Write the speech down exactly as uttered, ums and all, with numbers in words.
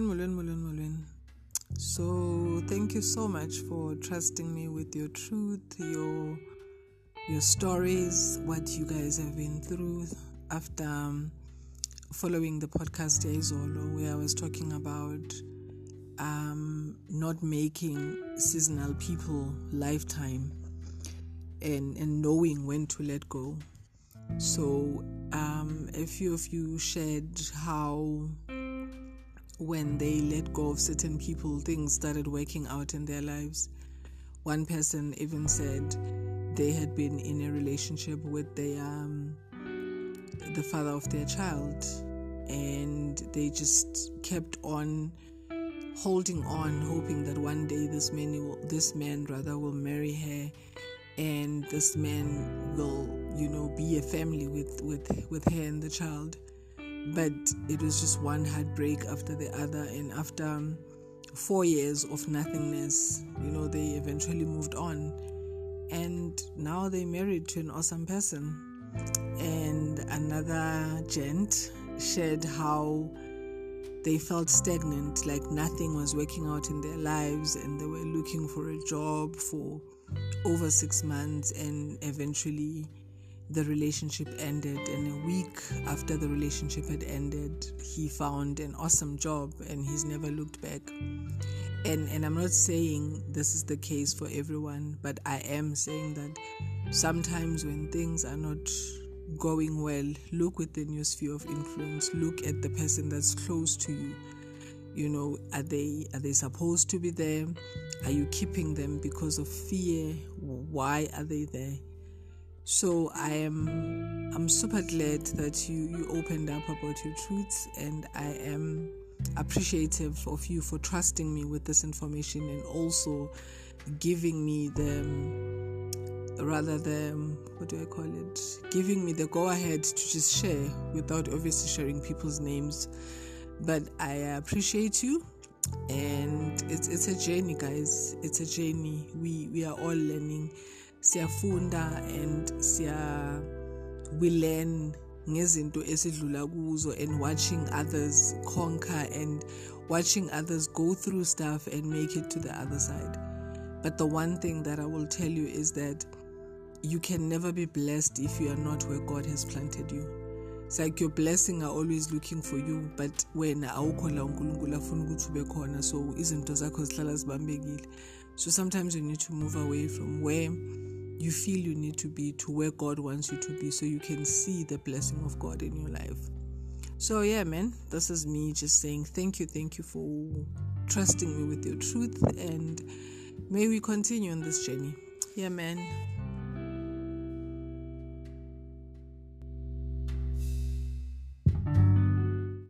Mulun, Mulun, Mulun, Mulun. So thank you so much for trusting me with your truth, your your stories, what you guys have been through after um, following the podcast Yaizolo, where I was talking about um, not making seasonal people lifetime and, and knowing when to let go. So um, a few of you shared how when they let go of certain people, things started working out in their lives. One person even said they had been in a relationship with their, um, the father of their child, and they just kept on holding on, hoping that one day this man will, this man rather will marry her, and this man will, you know, be a family with, with, with her and the child. But it was just one heartbreak after the other, and after um, four years of nothingness, you know, they eventually moved on, and now they're married to an awesome person. And another gent shared how they felt stagnant, like nothing was working out in their lives, and they were looking for a job for over six months, and eventually the relationship ended, and a week after the relationship had ended, he found an awesome job and he's never looked back. And and I'm not saying this is the case for everyone, but I am saying that sometimes when things are not going well, look within your sphere of influence, look at the person that's close to you. You know, are they are they supposed to be there? Are you keeping them because of fear? Why are they there? So I am I'm super glad that you, you opened up about your truths, and I am appreciative of you for trusting me with this information, and also giving me the rather the what do I call it? Giving me the go-ahead to just share without obviously sharing people's names. But I appreciate you, and it's it's a journey, guys. It's a journey. We we are all learning. Siyafunda and siya we learn ngezinto esidlula kuzo, and watching others conquer and watching others go through stuff and make it to the other side. But the one thing that I will tell you is that you can never be blessed if you are not where God has planted you. It's like your blessing are always looking for you, but when awukho la uNkulunkulu afuna ukuthi ube khona, so izinto zakho zihlala zibambekile. So sometimes you need to move away from where you feel you need to be to where God wants you to be, so you can see the blessing of God in your life. So yeah, man, this is me just saying thank you, thank you for trusting me with your truth, and may we continue on this journey. Yeah, man.